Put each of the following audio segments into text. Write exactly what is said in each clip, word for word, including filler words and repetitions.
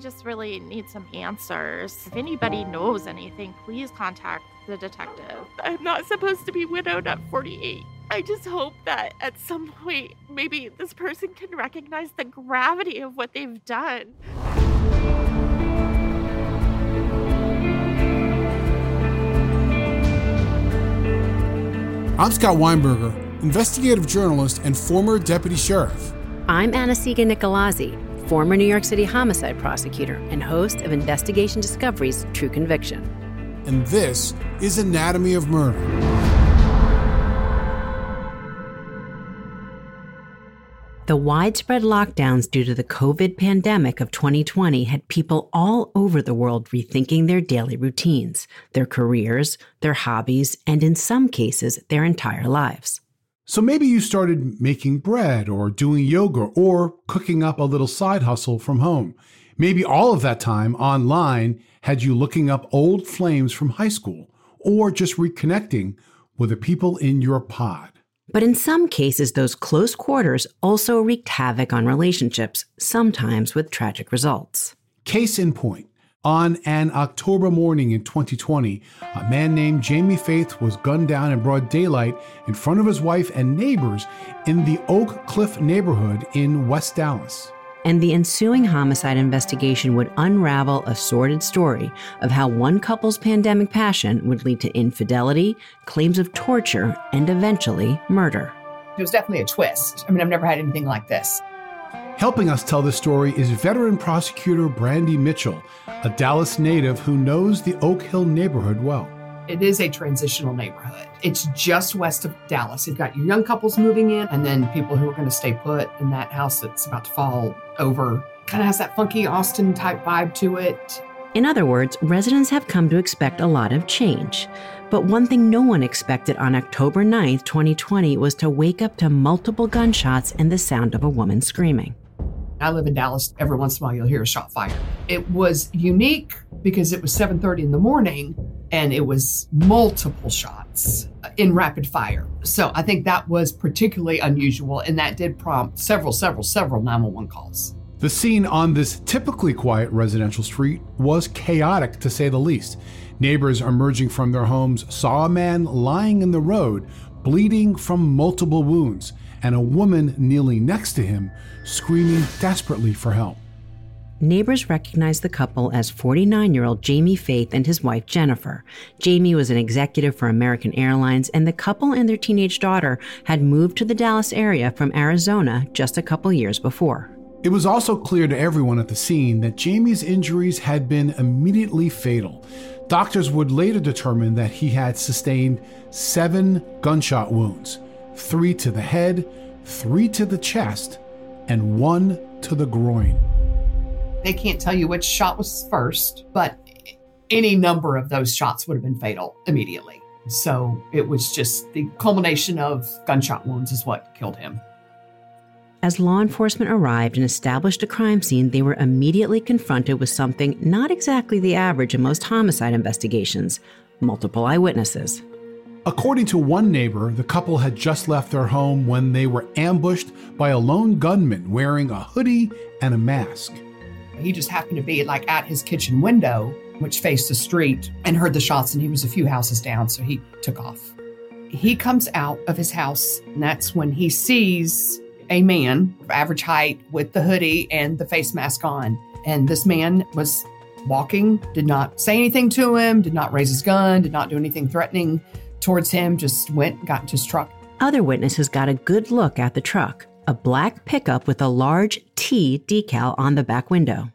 Just really need some answers. If anybody knows anything, please contact the detective. I'm not supposed to be widowed at forty-eight. I just hope that at some point, maybe this person can recognize the gravity of what they've done. I'm Scott Weinberger, investigative journalist and former deputy sheriff. I'm Anasiga Nicolazzi, former New York City homicide prosecutor and host of Investigation Discovery's True Conviction. And this is Anatomy of Murder. The widespread lockdowns due to the COVID pandemic of twenty twenty had people all over the world rethinking their daily routines, their careers, their hobbies, and in some cases, their entire lives. So maybe you started making bread or doing yoga or cooking up a little side hustle from home. Maybe all of that time online had you looking up old flames from high school or just reconnecting with the people in your pod. But in some cases, those close quarters also wreaked havoc on relationships, sometimes with tragic results. Case in point. On an October morning in twenty twenty, a man named Jamie Faith was gunned down in broad daylight in front of his wife and neighbors in the Oak Cliff neighborhood in West Dallas. And the ensuing homicide investigation would unravel a sordid story of how one couple's pandemic passion would lead to infidelity, claims of torture, and eventually murder. It was definitely a twist. I mean, I've never had anything like this. Helping us tell this story is veteran prosecutor Brandi Mitchell, a Dallas native who knows the Oak Hill neighborhood well. It is a transitional neighborhood. It's just west of Dallas. You've got your young couples moving in and then people who are going to stay put in that house that's about to fall over. Kind of has that funky Austin type vibe to it. In other words, residents have come to expect a lot of change. But one thing no one expected on October ninth, twenty twenty was to wake up to multiple gunshots and the sound of a woman screaming. I live in Dallas. Every once in a while, you'll hear a shot fired. It was unique because it was seven thirty in the morning, and it was multiple shots in rapid fire. So I think that was particularly unusual, and that did prompt several, several, several nine one one calls. The scene on this typically quiet residential street was chaotic, to say the least. Neighbors emerging from their homes saw a man lying in the road, bleeding from multiple wounds, and a woman kneeling next to him, screaming desperately for help. Neighbors recognized the couple as forty-nine-year-old Jamie Faith and his wife, Jennifer. Jamie was an executive for American Airlines, and the couple and their teenage daughter had moved to the Dallas area from Arizona just a couple years before. It was also clear to everyone at the scene that Jamie's injuries had been immediately fatal. Doctors would later determine that he had sustained seven gunshot wounds. Three to the head, three to the chest, and one to the groin. They can't tell you which shot was first, but any number of those shots would have been fatal immediately. So it was just the culmination of gunshot wounds is what killed him. As law enforcement arrived and established a crime scene, they were immediately confronted with something not exactly the average in most homicide investigations, multiple eyewitnesses. According to one neighbor, the couple had just left their home when they were ambushed by a lone gunman wearing a hoodie and a mask. He just happened to be like at his kitchen window, which faced the street, and heard the shots, and he was a few houses down, so he took off. He comes out of his house, and that's when he sees a man of average height with the hoodie and the face mask on. And this man was walking, did not say anything to him, did not raise his gun, did not do anything threatening towards him, just went, got into his truck. Other witnesses got a good look at the truck. a black pickup with a large T decal on the back window.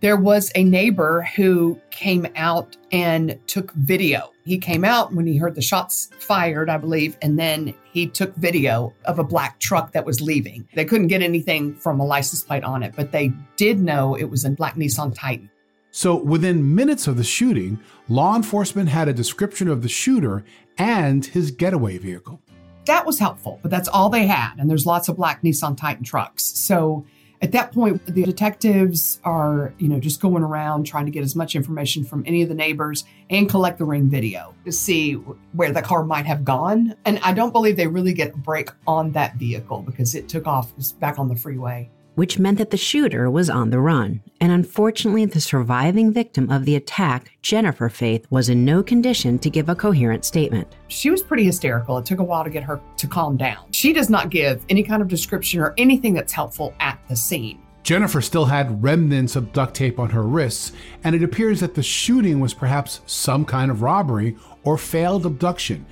There was a neighbor who came out and took video. He came out when he heard the shots fired, I believe, and then he took video of a black truck that was leaving. They couldn't get anything from a license plate on it, but they did know it was a black Nissan Titan. So within minutes of the shooting, law enforcement had a description of the shooter and his getaway vehicle. That was helpful, but that's all they had. And there's lots of black Nissan Titan trucks. So at that point, the detectives are, you know, just going around trying to get as much information from any of the neighbors and collect the ring video to see where the car might have gone. And I don't believe they really get a break on that vehicle because it took off back on the freeway. Which meant that the shooter was on the run. And unfortunately, the surviving victim of the attack, Jennifer Faith, was in no condition to give a coherent statement. She was pretty hysterical. It took a while to get her to calm down. She does not give any kind of description or anything that's helpful at the scene. Jennifer still had remnants of duct tape on her wrists, and it appears that the shooting was perhaps some kind of robbery or failed abduction.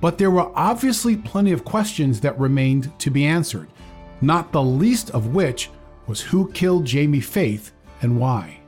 But there were obviously plenty of questions that remained to be answered. Not the least of which was who killed Jamie Faith and why.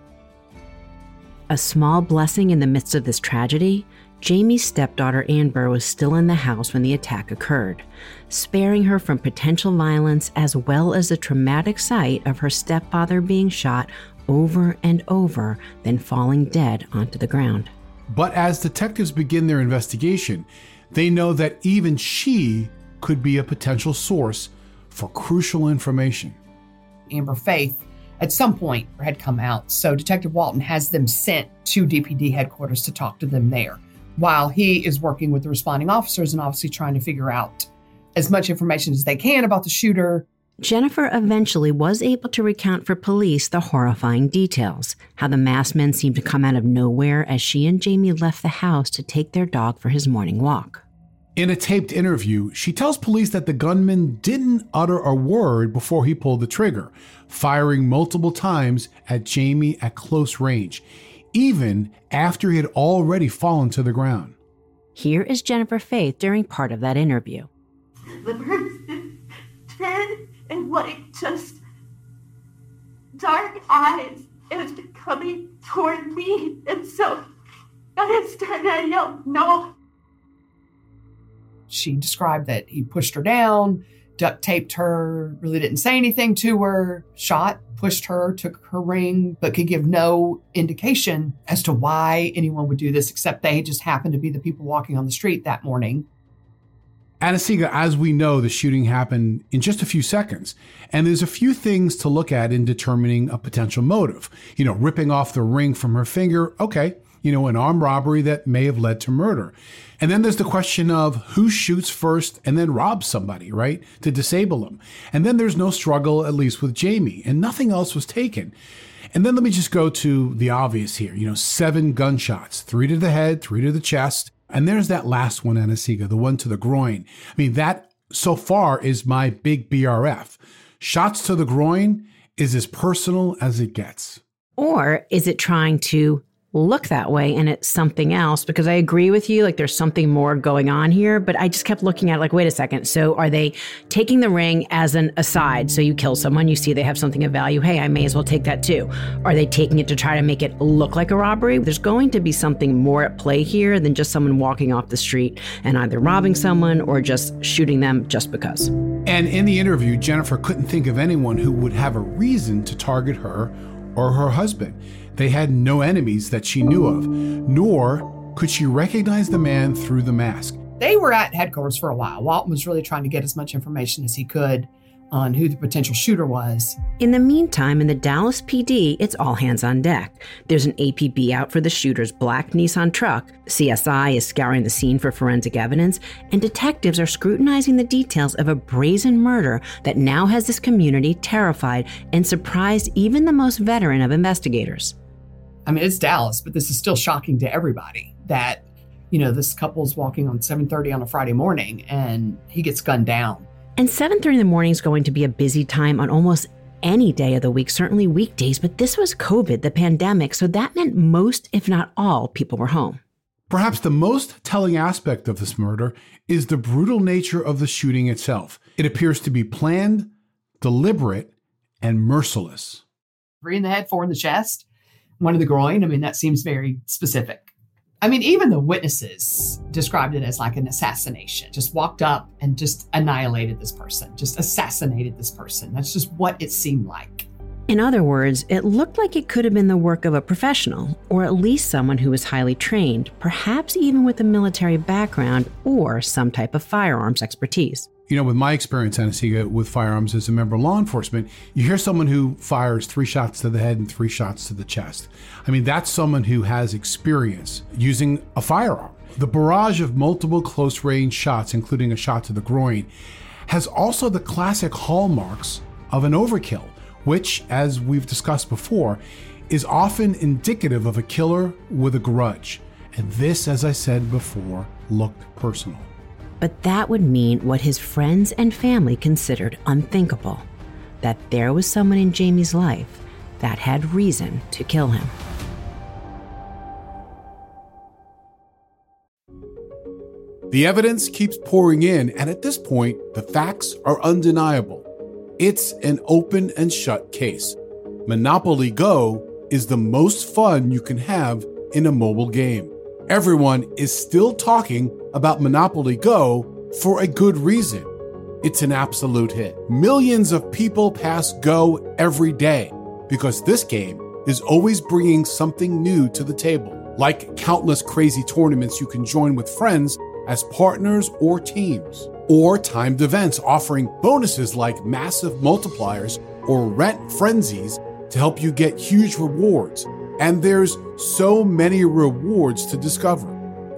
A small blessing in the midst of this tragedy, Jamie's stepdaughter Amber was still in the house when the attack occurred, sparing her from potential violence as well as the traumatic sight of her stepfather being shot over and over, then falling dead onto the ground. But as detectives begin their investigation, they know that even she could be a potential source for crucial information. Amber Faith, at some point, had come out, so Detective Walton has them sent to D P D headquarters to talk to them there, while he is working with the responding officers and obviously trying to figure out as much information as they can about the shooter. Jennifer eventually was able to recount for police the horrifying details, how the masked men seemed to come out of nowhere as she and Jamie left the house to take their dog for his morning walk. In a taped interview, she tells police that the gunman didn't utter a word before he pulled the trigger, firing multiple times at Jamie at close range, even after he had already fallen to the ground. Here is Jennifer Faith during part of that interview. The person is dead, and like just dark eyes is coming toward me, and so I started to yell, no. She described that he pushed her down, duct taped her, really didn't say anything to her, shot, pushed her, took her ring, but could give no indication as to why anyone would do this, except they just happened to be the people walking on the street that morning. Anasiga, as we know, the shooting happened in just a few seconds, and there's a few things to look at in determining a potential motive. You know, ripping off the ring from her finger, okay. You know, an armed robbery that may have led to murder. And then there's the question of who shoots first and then robs somebody, right, to disable them. And then there's no struggle, at least with Jamie, and nothing else was taken. And then let me just go to the obvious here, you know, seven gunshots, three to the head, three to the chest. And there's that last one, Anasiga, the one to the groin. I mean, that so far is my big B R F. Shots to the groin is as personal as it gets. Or is it trying to look that way and it's something else? Because I agree with you, like there's something more going on here, but I just kept looking at it like, wait a second. So are they taking the ring as an aside? So you kill someone, you see they have something of value. Hey, I may as well take that too. Are they taking it to try to make it look like a robbery? There's going to be something more at play here than just someone walking off the street and either robbing someone or just shooting them just because. And in the interview, Jennifer couldn't think of anyone who would have a reason to target her or her husband. They had no enemies that she knew of, nor could she recognize the man through the mask. They were at headquarters for a while. Walton was really trying to get as much information as he could on who the potential shooter was. In the meantime, in the Dallas P D, it's all hands on deck. There's an A P B out for the shooter's black Nissan truck. C S I is scouring the scene for forensic evidence, and detectives are scrutinizing the details of a brazen murder that now has this community terrified and surprised even the most veteran of investigators. I mean, it's Dallas, but this is still shocking to everybody that, you know, this couple's walking on seven thirty on a Friday morning and he gets gunned down. And seven thirty in the morning is going to be a busy time on almost any day of the week, certainly weekdays, but this was COVID, the pandemic, so that meant most, if not all, people were home. Perhaps the most telling aspect of this murder is the brutal nature of the shooting itself. It appears to be planned, deliberate, and merciless. Three in the head, four in the chest, one in the groin. I mean, that seems very specific. I mean, even the witnesses described it as like an assassination. Just walked up and just annihilated this person, just assassinated this person. That's just what it seemed like. In other words, it looked like it could have been the work of a professional, or at least someone who was highly trained, perhaps even with a military background or some type of firearms expertise. You know, with my experience, Anasiga, with firearms as a member of law enforcement, you hear someone who fires three shots to the head and three shots to the chest. I mean, that's someone who has experience using a firearm. The barrage of multiple close-range shots, including a shot to the groin, has also the classic hallmarks of an overkill, which, as we've discussed before, is often indicative of a killer with a grudge. And this, as I said before, looked personal. But that would mean what his friends and family considered unthinkable, that there was someone in Jamie's life that had reason to kill him. The evidence keeps pouring in, and at this point, the facts are undeniable. It's an open and shut case. Monopoly Go is the most fun you can have in a mobile game. Everyone is still talking about Monopoly Go for a good reason. It's an absolute hit. Millions of people pass Go every day because this game is always bringing something new to the table, like countless crazy tournaments you can join with friends as partners or teams, or timed events offering bonuses like massive multipliers or rent frenzies to help you get huge rewards. And there's so many rewards to discover.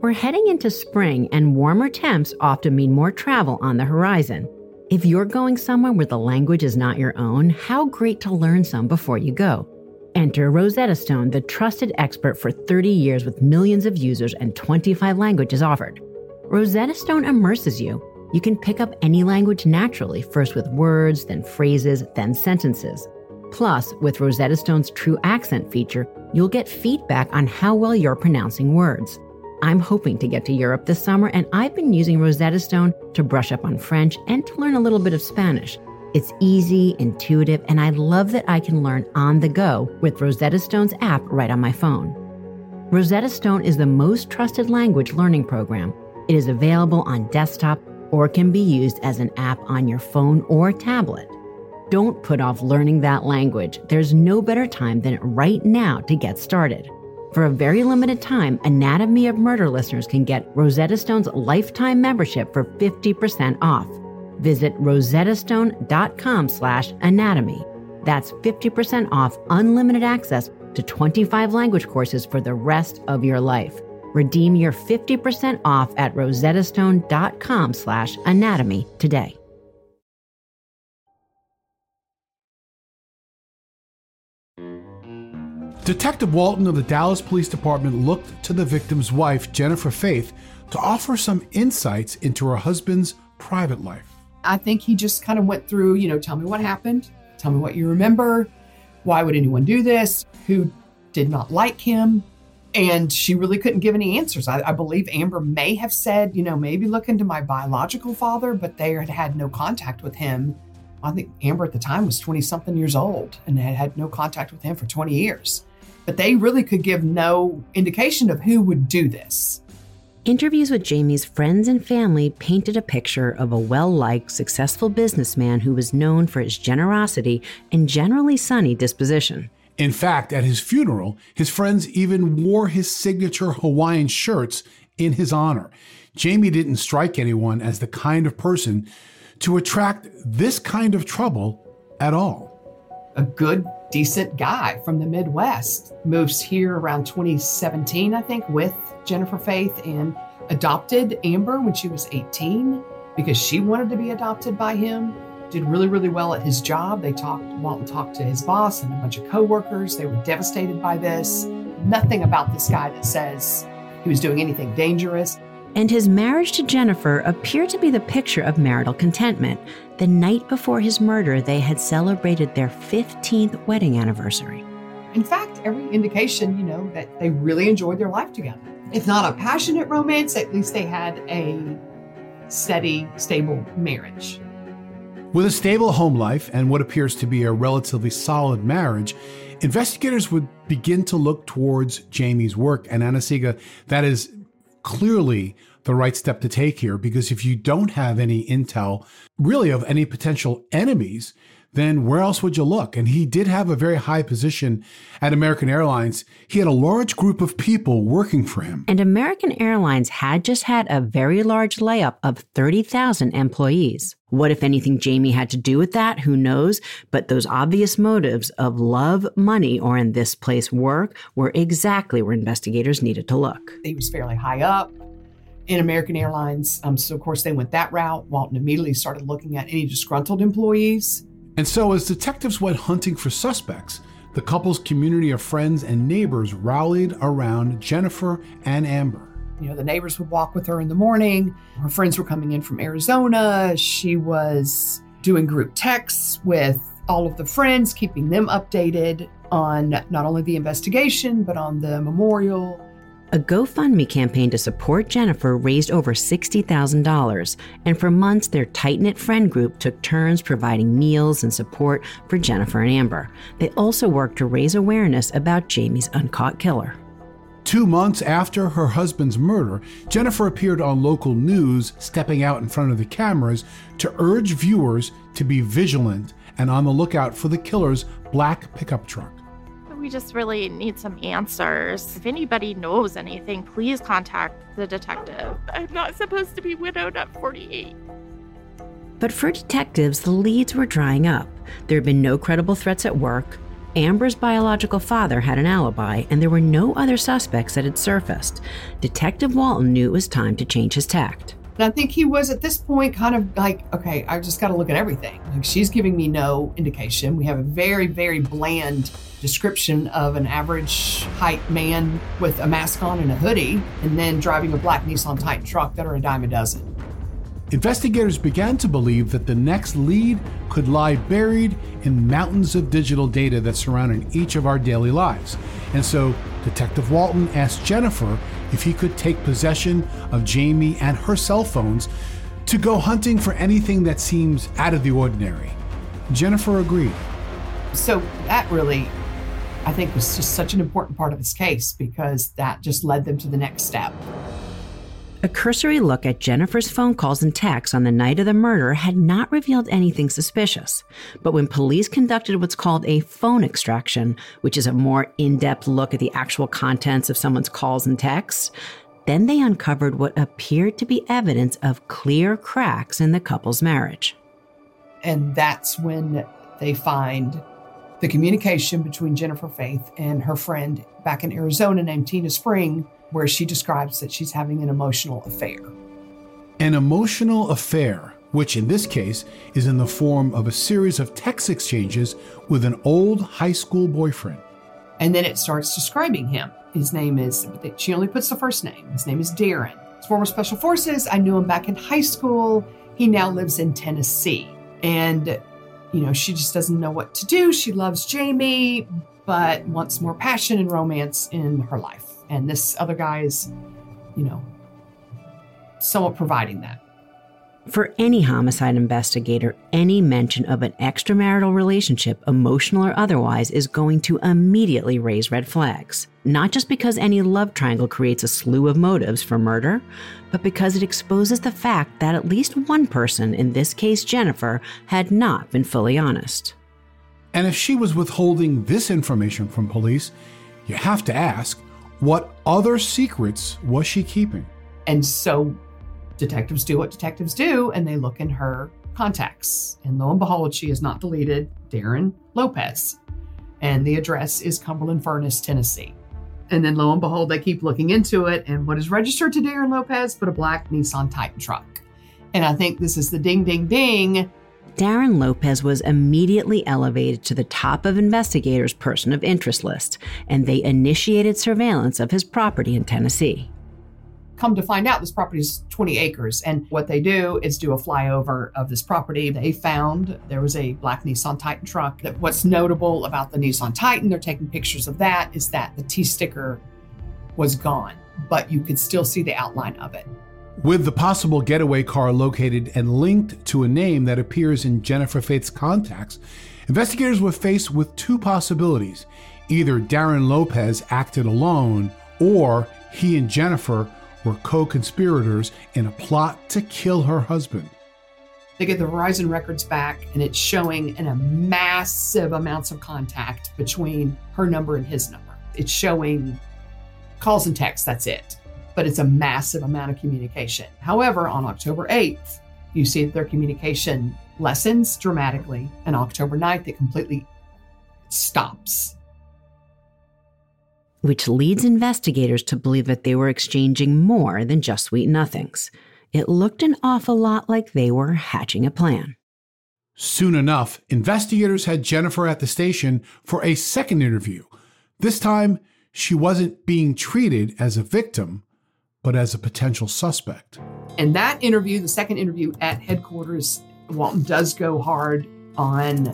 We're heading into spring, and warmer temps often mean more travel on the horizon. If you're going somewhere where the language is not your own, how great to learn some before you go. Enter Rosetta Stone, the trusted expert for thirty years with millions of users and twenty-five languages offered. Rosetta Stone immerses you. You can pick up any language naturally, first with words, then phrases, then sentences. Plus, with Rosetta Stone's True Accent feature, you'll get feedback on how well you're pronouncing words. I'm hoping to get to Europe this summer, and I've been using Rosetta Stone to brush up on French and to learn a little bit of Spanish. It's easy, intuitive, and I love that I can learn on the go with Rosetta Stone's app right on my phone. Rosetta Stone is the most trusted language learning program. It is available on desktop, or can be used as an app on your phone or tablet. Don't put off learning that language. There's no better time than right now to get started. For a very limited time, Anatomy of Murder listeners can get Rosetta Stone's lifetime membership for fifty percent off. Visit rosettastone.com slash anatomy. That's fifty percent off unlimited access to twenty-five language courses for the rest of your life. Redeem your fifty percent off at rosettastone.com slash anatomy today. Detective Walton of the Dallas Police Department looked to the victim's wife, Jennifer Faith, to offer some insights into her husband's private life. I think he just kind of went through, you know, tell me what happened, tell me what you remember, why would anyone do this, who did not like him. And she really couldn't give any answers. I, I believe Amber may have said, you know, maybe look into my biological father, but they had had no contact with him. I think Amber at the time was twenty-something years old and had had no contact with him for twenty years. But they really could give no indication of who would do this. Interviews with Jamie's friends and family painted a picture of a well-liked, successful businessman who was known for his generosity and generally sunny disposition. In fact, at his funeral, his friends even wore his signature Hawaiian shirts in his honor. Jamie didn't strike anyone as the kind of person to attract this kind of trouble at all. A good, decent guy from the Midwest moves here around twenty seventeen, I think, with Jennifer Faith, and adopted Amber when she was eighteen because she wanted to be adopted by him. did really, really well at his job. They talked, Walton talked to his boss and a bunch of coworkers. They were devastated by this. Nothing about this guy that says he was doing anything dangerous. And his marriage to Jennifer appeared to be the picture of marital contentment. The night before his murder, they had celebrated their fifteenth wedding anniversary. In fact, every indication, you know, that they really enjoyed their life together. If not a passionate romance, at least they had a steady, stable marriage. With a stable home life and what appears to be a relatively solid marriage, investigators would begin to look towards Jamie's work. And Anna Siga, that is clearly the right step to take here, because if you don't have any intel really of any potential enemies, then where else would you look? And he did have a very high position at American Airlines. He had a large group of people working for him. And American Airlines had just had a very large layoff of thirty thousand employees. What, if anything, Jamie had to do with that? Who knows? But those obvious motives of love, money, or in this place, work, were exactly where investigators needed to look. He was fairly high up in American Airlines. Um, so, of course, they went that route. Walton immediately started looking at any disgruntled employees. And so as detectives went hunting for suspects, the couple's community of friends and neighbors rallied around Jennifer and Amber. You know, the neighbors would walk with her in the morning. Her friends were coming in from Arizona. She was doing group texts with all of the friends, keeping them updated on not only the investigation, but on the memorial. A GoFundMe campaign to support Jennifer raised over sixty thousand dollars, and for months their tight-knit friend group took turns providing meals and support for Jennifer and Amber. They also worked to raise awareness about Jamie's uncaught killer. Two months after her husband's murder, Jennifer appeared on local news, stepping out in front of the cameras to urge viewers to be vigilant and on the lookout for the killer's black pickup truck. We just really need some answers. If anybody knows anything, please contact the detective. I'm not supposed to be widowed at forty-eight. But for detectives, the leads were drying up. There had been no credible threats at work. Amber's biological father had an alibi, and there were no other suspects that had surfaced. Detective Walton knew it was time to change his tact. And I think he was at this point kind of like, okay, I just got to look at everything. Like, she's giving me no indication. We have a very, very bland description of an average height man with a mask on and a hoodie, and then driving a black Nissan Titan truck that are a dime a dozen. Investigators began to believe that the next lead could lie buried in mountains of digital data that surrounded each of our daily lives. And so Detective Walton asked Jennifer if he could take possession of Jamie and her cell phones to go hunting for anything that seems out of the ordinary. Jennifer agreed. So that really, I think, was just such an important part of his case, because that just led them to the next step. A cursory look at Jennifer's phone calls and texts on the night of the murder had not revealed anything suspicious. But when police conducted what's called a phone extraction, which is a more in-depth look at the actual contents of someone's calls and texts, then they uncovered what appeared to be evidence of clear cracks in the couple's marriage. And that's when they find the communication between Jennifer Faith and her friend back in Arizona named Tina Spring, where she describes that she's having an emotional affair. An emotional affair, which in this case is in the form of a series of text exchanges with an old high school boyfriend. And then it starts describing him. His name is, she only puts the first name. His name is Darren. He's former Special Forces. I knew him back in high school. He now lives in Tennessee. And, you know, she just doesn't know what to do. She loves Jamie, but wants more passion and romance in her life. And this other guy is, you know, somewhat providing that. For any homicide investigator, any mention of an extramarital relationship, emotional or otherwise, is going to immediately raise red flags. Not just because any love triangle creates a slew of motives for murder, but because it exposes the fact that at least one person, in this case Jennifer, had not been fully honest. And if she was withholding this information from police, you have to ask, what other secrets was she keeping? And so detectives do what detectives do, and they look in her contacts. And lo and behold, she has not deleted Darren Lopez. And the address is Cumberland Furnace, Tennessee. And then lo and behold, they keep looking into it. And what is registered to Darren Lopez but a black Nissan Titan truck? And I think this is the ding, ding, ding Darren Lopez was immediately elevated to the top of investigators' person of interest list, and they initiated surveillance of his property in Tennessee. Come to find out, this property is twenty acres, and what they do is do a flyover of this property. They found there was a black Nissan Titan truck. That what's notable about the Nissan Titan, they're taking pictures of that, is that the T sticker was gone, but you could still see the outline of it. With the possible getaway car located and linked to a name that appears in Jennifer Faith's contacts, investigators were faced with two possibilities. Either Darren Lopez acted alone, or he and Jennifer were co-conspirators in a plot to kill her husband. They get the Verizon records back, and it's showing in a massive amounts of contact between her number and his number. It's showing calls and texts, that's it. But it's a massive amount of communication. However, on October eighth, you see that their communication lessens dramatically, and October ninth, it completely stops. Which leads investigators to believe that they were exchanging more than just sweet nothings. It looked an awful lot like they were hatching a plan. Soon enough, investigators had Jennifer at the station for a second interview. This time, she wasn't being treated as a victim, but as a potential suspect. And that interview, the second interview at headquarters, Walton does go hard on,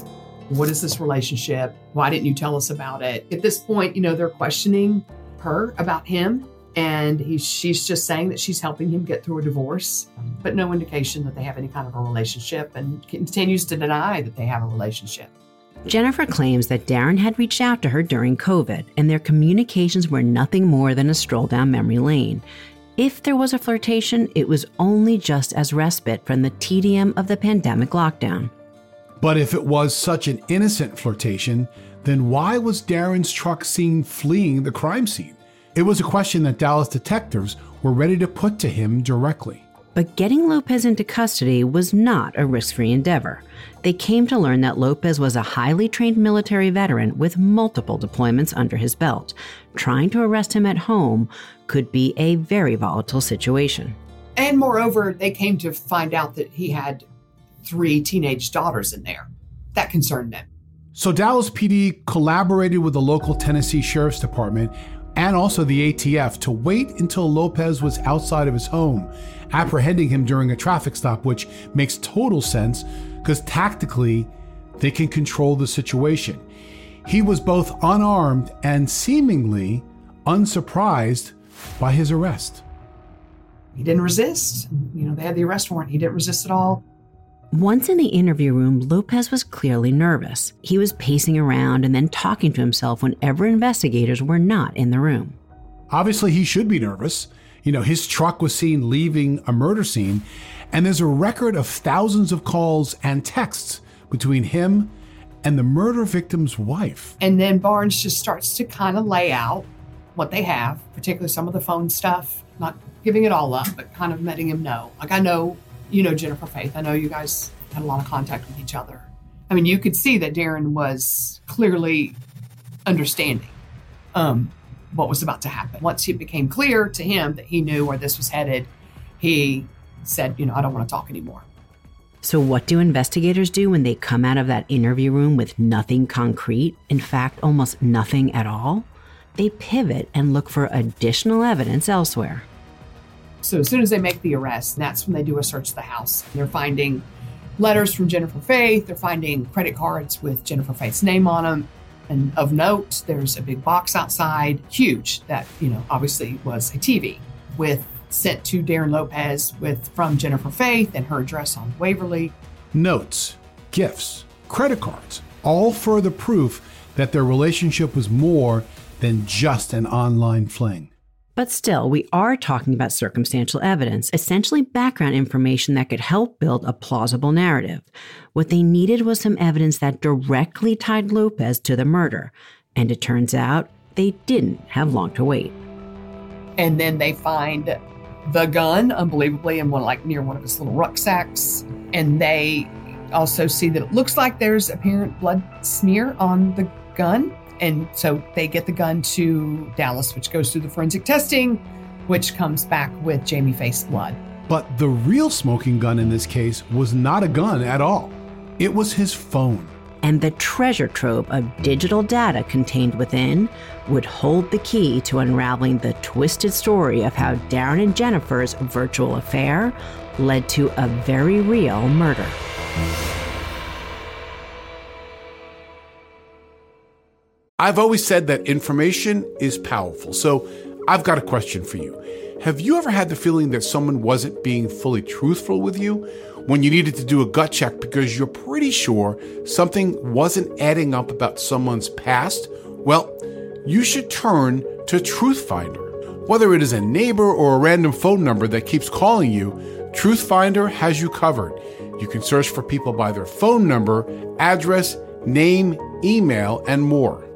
what is this relationship? Why didn't you tell us about it? At this point, you know, they're questioning her about him, and he, she's just saying that she's helping him get through a divorce, but no indication that they have any kind of a relationship, and continues to deny that they have a relationship. Jennifer claims that Darren had reached out to her during COVID, and their communications were nothing more than a stroll down memory lane. If there was a flirtation, it was only just as respite from the tedium of the pandemic lockdown. But if it was such an innocent flirtation, then why was Darren's truck seen fleeing the crime scene? It was a question that Dallas detectives were ready to put to him directly. But getting Lopez into custody was not a risk-free endeavor. They came to learn that Lopez was a highly trained military veteran with multiple deployments under his belt. Trying to arrest him at home could be a very volatile situation. And moreover, they came to find out that he had three teenage daughters in there. That concerned them. So Dallas P D collaborated with the local Tennessee Sheriff's Department and also the A T F to wait until Lopez was outside of his home, apprehending him during a traffic stop, which makes total sense because tactically they can control the situation. He was both unarmed and seemingly unsurprised by his arrest. He didn't resist. You know, they had the arrest warrant. He didn't resist at all. Once in the interview room, Lopez was clearly nervous. He was pacing around and then talking to himself whenever investigators were not in the room. Obviously, he should be nervous. You know, his truck was seen leaving a murder scene, and there's a record of thousands of calls and texts between him and the murder victim's wife. And then Barnes just starts to kind of lay out what they have, particularly some of the phone stuff, not giving it all up, but kind of letting him know. Like, I know... You know, Jennifer Faith, I know you guys had a lot of contact with each other. I mean, you could see that Darren was clearly understanding um, what was about to happen. Once it became clear to him that he knew where this was headed, he said, you know, I don't want to talk anymore. So what do investigators do when they come out of that interview room with nothing concrete? In fact, almost nothing at all? They pivot and look for additional evidence elsewhere. So as soon as they make the arrest, that's when they do a search of the house. They're finding letters from Jennifer Faith. They're finding credit cards with Jennifer Faith's name on them. And of note, there's a big box outside, huge, that, you know, obviously was a T V with sent to Darren Lopez with from Jennifer Faith and her address on Waverly. Notes, gifts, credit cards, all further proof that their relationship was more than just an online fling. But still, we are talking about circumstantial evidence, essentially background information that could help build a plausible narrative. What they needed was some evidence that directly tied Lopez to the murder. And it turns out they didn't have long to wait. And then they find the gun, unbelievably, in one, like near one of his little rucksacks. And they also see that it looks like there's apparent blood smear on the gun. And so they get the gun to Dallas, which goes through the forensic testing, which comes back with Jamie Faith's blood. But the real smoking gun in this case was not a gun at all. It was his phone. And the treasure trove of digital data contained within would hold the key to unraveling the twisted story of how Darren and Jennifer's virtual affair led to a very real murder. I've always said that information is powerful, so I've got a question for you. Have you ever had the feeling that someone wasn't being fully truthful with you when you needed to do a gut check because you're pretty sure something wasn't adding up about someone's past? Well, you should turn to TruthFinder. Whether it is a neighbor or a random phone number that keeps calling you, TruthFinder has you covered. You can search for people by their phone number, address, name, email, and more.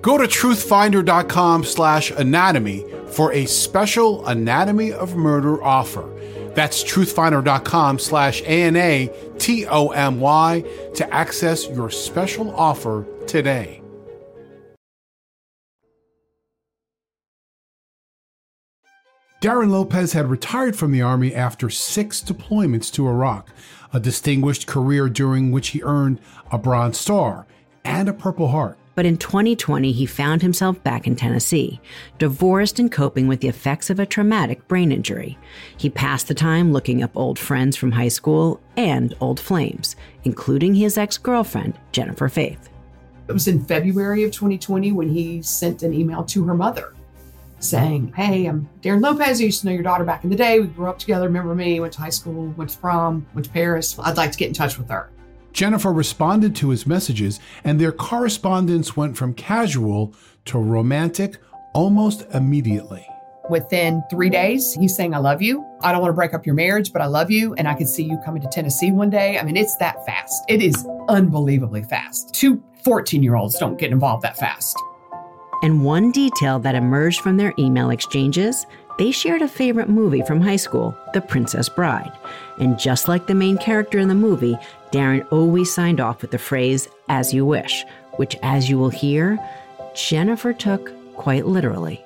Go to truthfinder.com slash anatomy for a special Anatomy of Murder offer. That's truthfinder.com slash A-N-A-T-O-M-Y to access your special offer today. Darren Lopez had retired from the Army after six deployments to Iraq, a distinguished career during which he earned a Bronze Star and a Purple Heart. But in twenty twenty, he found himself back in Tennessee, divorced and coping with the effects of a traumatic brain injury. He passed the time looking up old friends from high school and old flames, including his ex-girlfriend, Jennifer Faith. It was in February of twenty twenty when he sent an email to her mother saying, "Hey, I'm Darren Lopez. I used to know your daughter back in the day. We grew up together. Remember me? Went to high school, went to prom, went to Paris. I'd like to get in touch with her." Jennifer responded to his messages, and their correspondence went from casual to romantic almost immediately. Within three days, he's saying, "I love you. I don't want to break up your marriage, but I love you. And I can see you coming to Tennessee one day." I mean, it's that fast. It is unbelievably fast. Two fourteen-year-olds don't get involved that fast. And one detail that emerged from their email exchanges, they shared a favorite movie from high school, The Princess Bride. And just like the main character in the movie, Darren always signed off with the phrase, "as you wish," which, as you will hear, Jennifer took quite literally.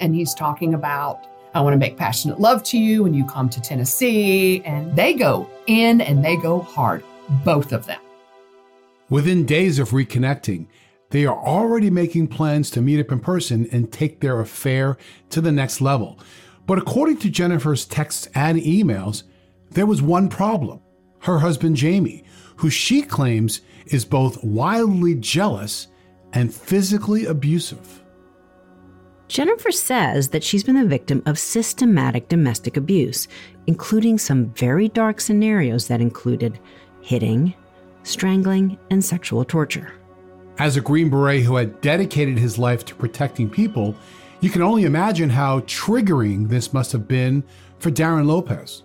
And he's talking about, "I want to make passionate love to you when you come to Tennessee." And they go in and they go hard, both of them. Within days of reconnecting, they are already making plans to meet up in person and take their affair to the next level. But according to Jennifer's texts and emails, there was one problem. Her husband, Jamie, who she claims is both wildly jealous and physically abusive. Jennifer says that she's been the victim of systematic domestic abuse, including some very dark scenarios that included hitting, strangling, and sexual torture. As a Green Beret who had dedicated his life to protecting people, you can only imagine how triggering this must have been for Darren Lopez.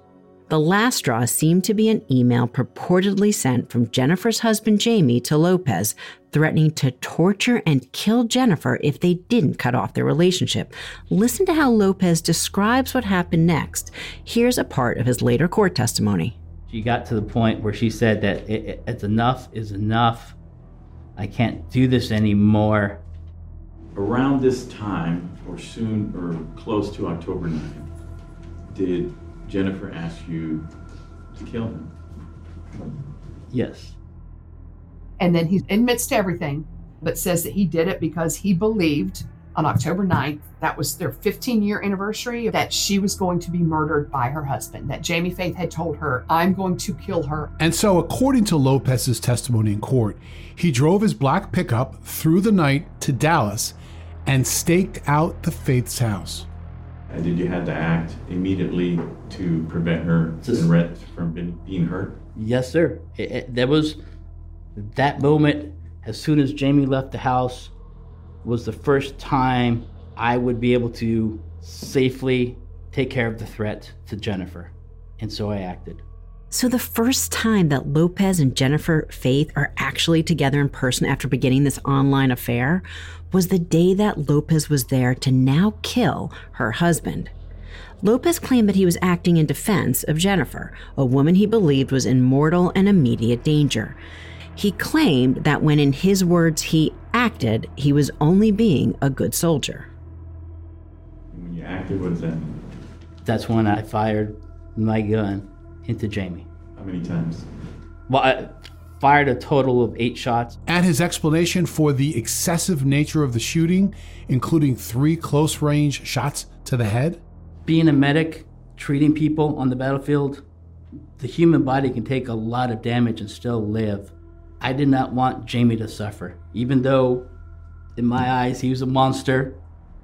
The last straw seemed to be an email purportedly sent from Jennifer's husband, Jamie, to Lopez, threatening to torture and kill Jennifer if they didn't cut off their relationship. Listen to how Lopez describes what happened next. Here's a part of his later court testimony. She got to the point where she said that it, it's enough is enough. I can't do this anymore. Around this time, or soon, or close to October ninth, did Jennifer asked you to kill him? Yes. And then he admits to everything, but says that he did it because he believed on October ninth, that was their fifteen-year anniversary, that she was going to be murdered by her husband, that Jamie Faith had told her, "I'm going to kill her." And so, according to Lopez's testimony in court, he drove his black pickup through the night to Dallas and staked out the Faith's house. And did you have to act immediately to prevent her and from being hurt? Yes, sir. It, it, that was that moment, as soon as Jamie left the house, was the first time I would be able to safely take care of the threat to Jennifer. And so I acted. So the first time that Lopez and Jennifer Faith are actually together in person after beginning this online affair was the day that Lopez was there to now kill her husband. Lopez claimed that he was acting in defense of Jennifer, a woman he believed was in mortal and immediate danger. He claimed that when, in his words, he acted, he was only being a good soldier. When you acted, what does that mean? That's when I fired my gun into Jamie. How many times? Well, I fired a total of eight shots. At his explanation for the excessive nature of the shooting, including three close-range shots to the head. Being a medic, treating people on the battlefield, the human body can take a lot of damage and still live. I did not want Jamie to suffer. Even though, in my eyes, he was a monster,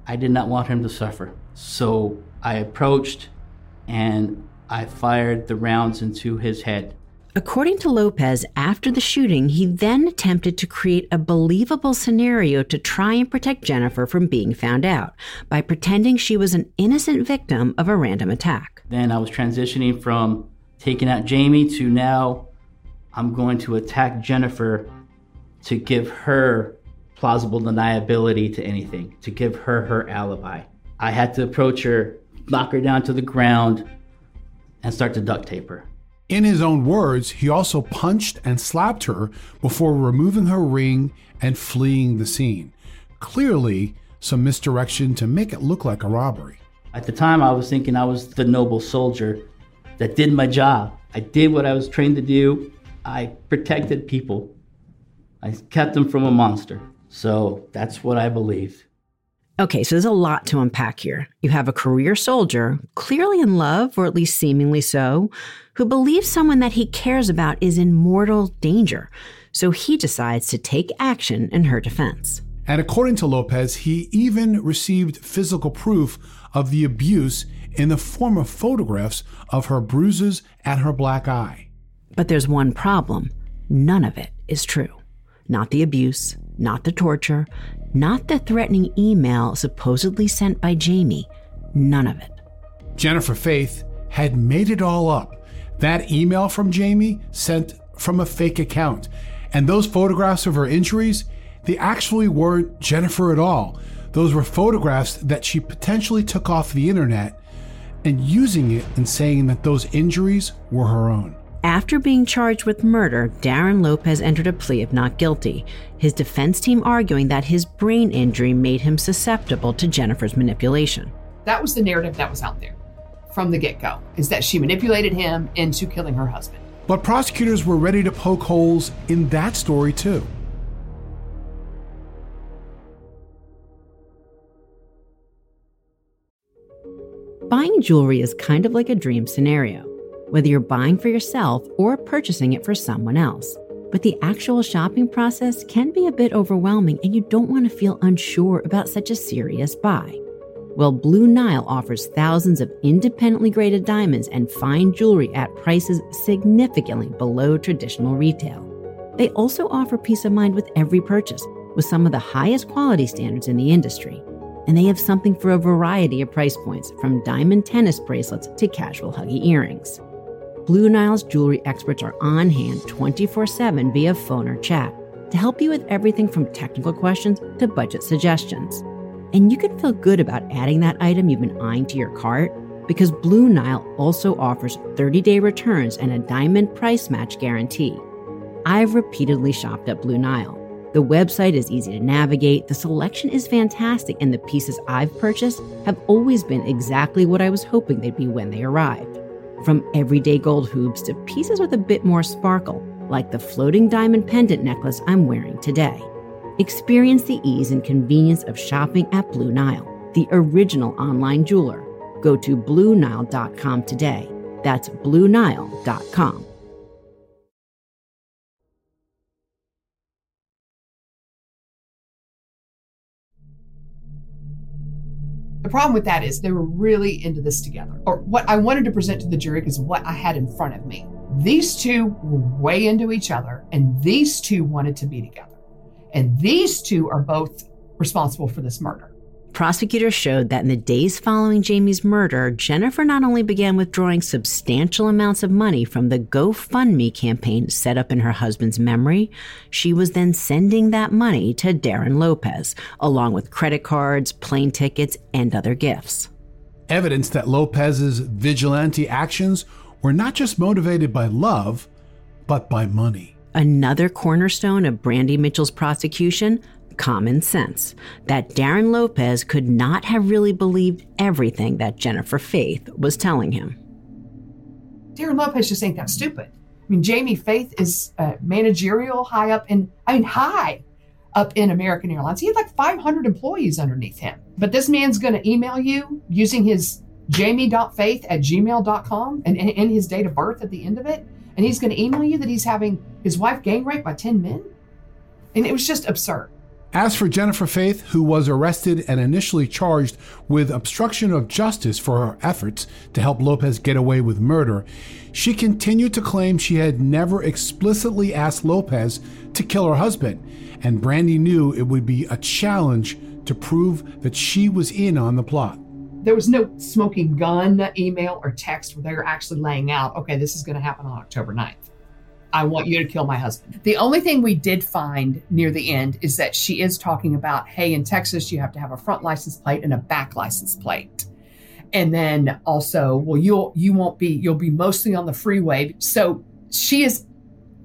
I did not want him to suffer. So I approached and I fired the rounds into his head. According to Lopez, after the shooting, he then attempted to create a believable scenario to try and protect Jennifer from being found out by pretending she was an innocent victim of a random attack. Then I was transitioning from taking out Jamie to now I'm going to attack Jennifer to give her plausible deniability to anything, to give her her alibi. I had to approach her, knock her down to the ground, and start to duct tape her. In his own words, he also punched and slapped her before removing her ring and fleeing the scene. Clearly, some misdirection to make it look like a robbery. At the time, I was thinking I was the noble soldier that did my job. I did what I was trained to do. I protected people. I kept them from a monster. So that's what I believe. Okay, so there's a lot to unpack here. You have a career soldier, clearly in love, or at least seemingly so, who believes someone that he cares about is in mortal danger. So he decides to take action in her defense. And according to Lopez, he even received physical proof of the abuse in the form of photographs of her bruises and her black eye. But there's one problem. None of it is true. Not the abuse, not the torture, not the threatening email supposedly sent by Jamie. None of it. Jennifer Faith had made it all up. That email from Jamie sent from a fake account. And those photographs of her injuries, they actually weren't Jennifer at all. Those were photographs that she potentially took off the internet and using it and saying that those injuries were her own. After being charged with murder, Darren Lopez entered a plea of not guilty, his defense team arguing that his brain injury made him susceptible to Jennifer's manipulation. That was the narrative that was out there from the get-go, is that she manipulated him into killing her husband. But prosecutors were ready to poke holes in that story too. Buying jewelry is kind of like a dream scenario, whether you're buying for yourself or purchasing it for someone else. But the actual shopping process can be a bit overwhelming, and you don't want to feel unsure about such a serious buy. Well, Blue Nile offers thousands of independently graded diamonds and fine jewelry at prices significantly below traditional retail. They also offer peace of mind with every purchase, with some of the highest quality standards in the industry. And they have something for a variety of price points, from diamond tennis bracelets to casual huggy earrings. Blue Nile's jewelry experts are on hand twenty-four seven via phone or chat to help you with everything from technical questions to budget suggestions. And you can feel good about adding that item you've been eyeing to your cart, because Blue Nile also offers thirty-day returns and a diamond price match guarantee. I've repeatedly shopped at Blue Nile. The website is easy to navigate, the selection is fantastic, and the pieces I've purchased have always been exactly what I was hoping they'd be when they arrived. From everyday gold hoops to pieces with a bit more sparkle, like the floating diamond pendant necklace I'm wearing today. Experience the ease and convenience of shopping at Blue Nile, the original online jeweler. Go to Blue Nile dot com today. That's Blue Nile dot com. The problem with that is they were really into this together. Or what I wanted to present to the jury is what I had in front of me. These two were way into each other, and these two wanted to be together. And these two are both responsible for this murder. prosecutors showed that in the days following Jamie's murder, Jennifer not only began withdrawing substantial amounts of money from the GoFundMe campaign set up in her husband's memory, she was then sending that money to Darren Lopez, along with credit cards, plane tickets, and other gifts. Evidence that Lopez's vigilante actions were not just motivated by love, but by money. Another cornerstone of Brandi Mitchell's prosecution, common sense, that Darren Lopez could not have really believed everything that Jennifer Faith was telling him. Darren Lopez just ain't that stupid. I mean, Jamie Faith is uh, managerial high up in, I mean, high up in American Airlines. He had like five hundred employees underneath him. But this man's going to email you using his jamie dot faith at gmail dot com and in his date of birth at the end of it. And he's going to email you that he's having his wife gang raped by ten men. And it was just absurd. As for Jennifer Faith, who was arrested and initially charged with obstruction of justice for her efforts to help Lopez get away with murder, she continued to claim she had never explicitly asked Lopez to kill her husband. And Brandi knew it would be a challenge to prove that she was in on the plot. There was no smoking gun email or text where they were actually laying out, okay, this is going to happen on October ninth. I want you to kill my husband. The only thing we did find near the end is that she is talking about, hey, in Texas, you have to have a front license plate and a back license plate. And then also, well, you'll, you won't be, you'll be mostly on the freeway. So she is,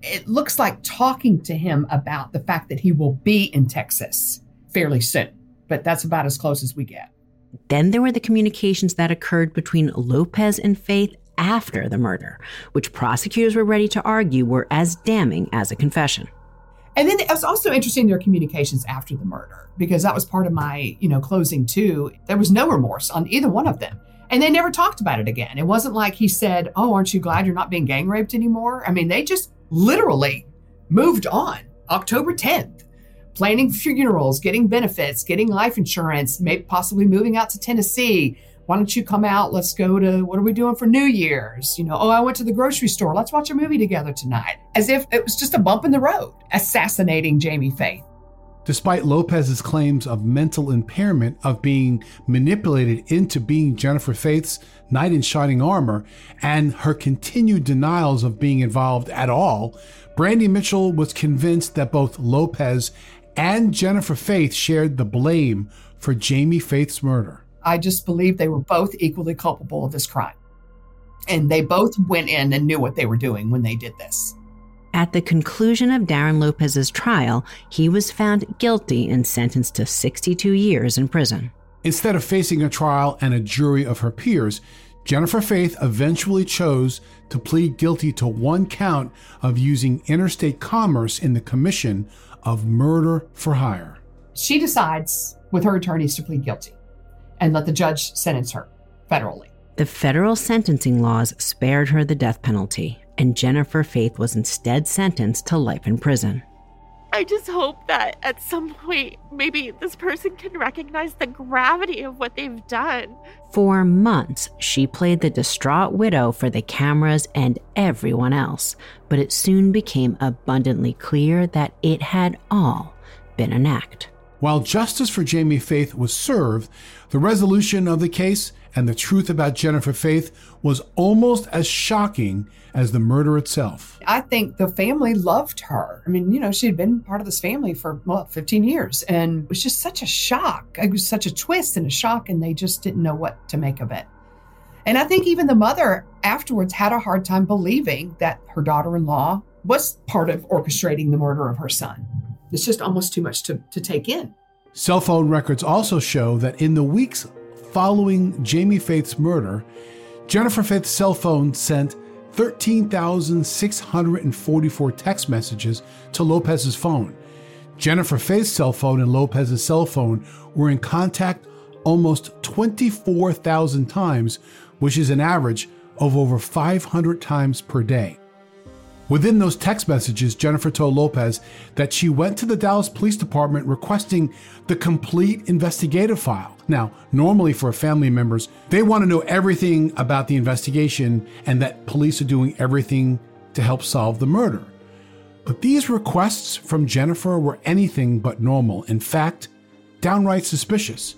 it looks like talking to him about the fact that he will be in Texas fairly soon, but that's about as close as we get. Then there were the communications that occurred between Lopez and Faith after the murder, which prosecutors were ready to argue were as damning as a confession. And then it was also interesting their communications after the murder, because that was part of my, you know, closing too. There was no remorse on either one of them. And they never talked about it again. It wasn't like he said, oh, aren't you glad you're not being gang raped anymore? I mean, they just literally moved on. October tenth, planning funerals, getting benefits, getting life insurance, maybe possibly moving out to Tennessee. Why don't you come out? Let's go to, what are we doing for New Year's? You know, oh, I went to the grocery store. Let's watch a movie together tonight. As if it was just a bump in the road, assassinating Jamie Faith. Despite Lopez's claims of mental impairment, of being manipulated into being Jennifer Faith's knight in shining armor, and her continued denials of being involved at all, Brandi Mitchell was convinced that both Lopez and Jennifer Faith shared the blame for Jamie Faith's murder. I just believe they were both equally culpable of this crime. And they both went in and knew what they were doing when they did this. At the conclusion of Darren Lopez's trial, he was found guilty and sentenced to sixty-two years in prison. Instead of facing a trial and a jury of her peers, Jennifer Faith eventually chose to plead guilty to one count of using interstate commerce in the commission of murder for hire. She decides with her attorneys to plead guilty and let the judge sentence her federally. The federal sentencing laws spared her the death penalty, and Jennifer Faith was instead sentenced to life in prison. I just hope that at some point, maybe this person can recognize the gravity of what they've done. For months, she played the distraught widow for the cameras and everyone else, but it soon became abundantly clear that it had all been an act. While justice for Jamie Faith was served, the resolution of the case and the truth about Jennifer Faith was almost as shocking as the murder itself. I think the family loved her. I mean, you know, she had been part of this family for, well, fifteen years, and it was just such a shock. It was such a twist and a shock, and they just didn't know what to make of it. And I think even the mother afterwards had a hard time believing that her daughter-in-law was part of orchestrating the murder of her son. It's just almost too much to, to take in. Cell phone records also show that in the weeks following Jamie Faith's murder, Jennifer Faith's cell phone sent thirteen thousand six hundred forty-four text messages to Lopez's phone. Jennifer Faith's cell phone and Lopez's cell phone were in contact almost twenty-four thousand times, which is an average of over five hundred times per day. Within those text messages, Jennifer told Lopez that she went to the Dallas Police Department requesting the complete investigative file. Now, normally for family members, they want to know everything about the investigation and that police are doing everything to help solve the murder. But these requests from Jennifer were anything but normal. In fact, downright suspicious.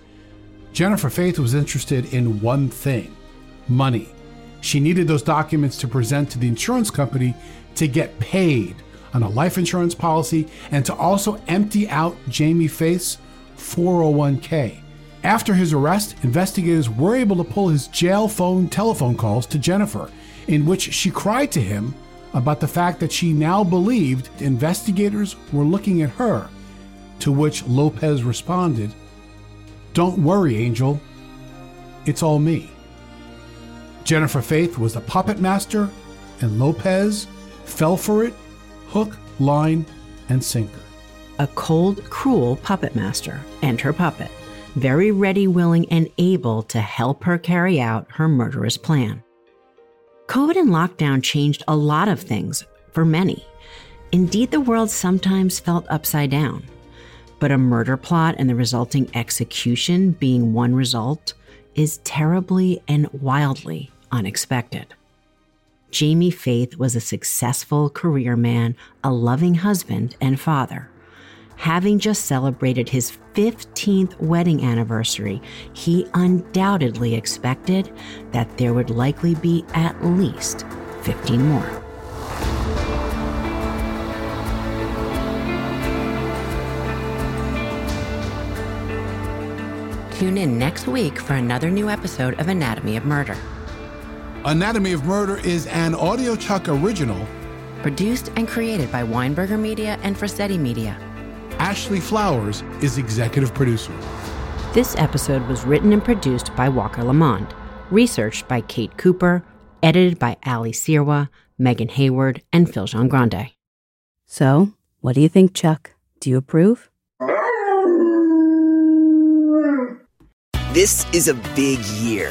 Jennifer Faith was interested in one thing: money. She needed those documents to present to the insurance company to get paid on a life insurance policy and to also empty out Jamie Faith's four oh one k. After his arrest, investigators were able to pull his jail phone telephone calls to Jennifer, in which she cried to him about the fact that she now believed investigators were looking at her, to which Lopez responded, "Don't worry, Angel. It's all me." Jennifer Faith was the puppet master, and Lopez fell for it hook, line, and sinker. A cold, cruel puppet master and her puppet, very ready, willing, and able to help her carry out her murderous plan. COVID and lockdown changed a lot of things for many. Indeed, the world sometimes felt upside down. But a murder plot and the resulting execution being one result is terribly and wildly unexpected. Jamie Faith was a successful career man, a loving husband and father. Having just celebrated his fifteenth wedding anniversary, he undoubtedly expected that there would likely be at least fifteen more. Tune in next week for another new episode of Anatomy of Murder. Anatomy of Murder is an Audio Chuck original, produced and created by Weinberger Media and Frasetti Media. Ashley Flowers is executive producer. This episode was written and produced by Walker Lamont, researched by Kate Cooper, edited by Ali Sirwa, Megan Hayward, and Phil Jean Grande. So, what do you think, Chuck? Do you approve? This is a big year.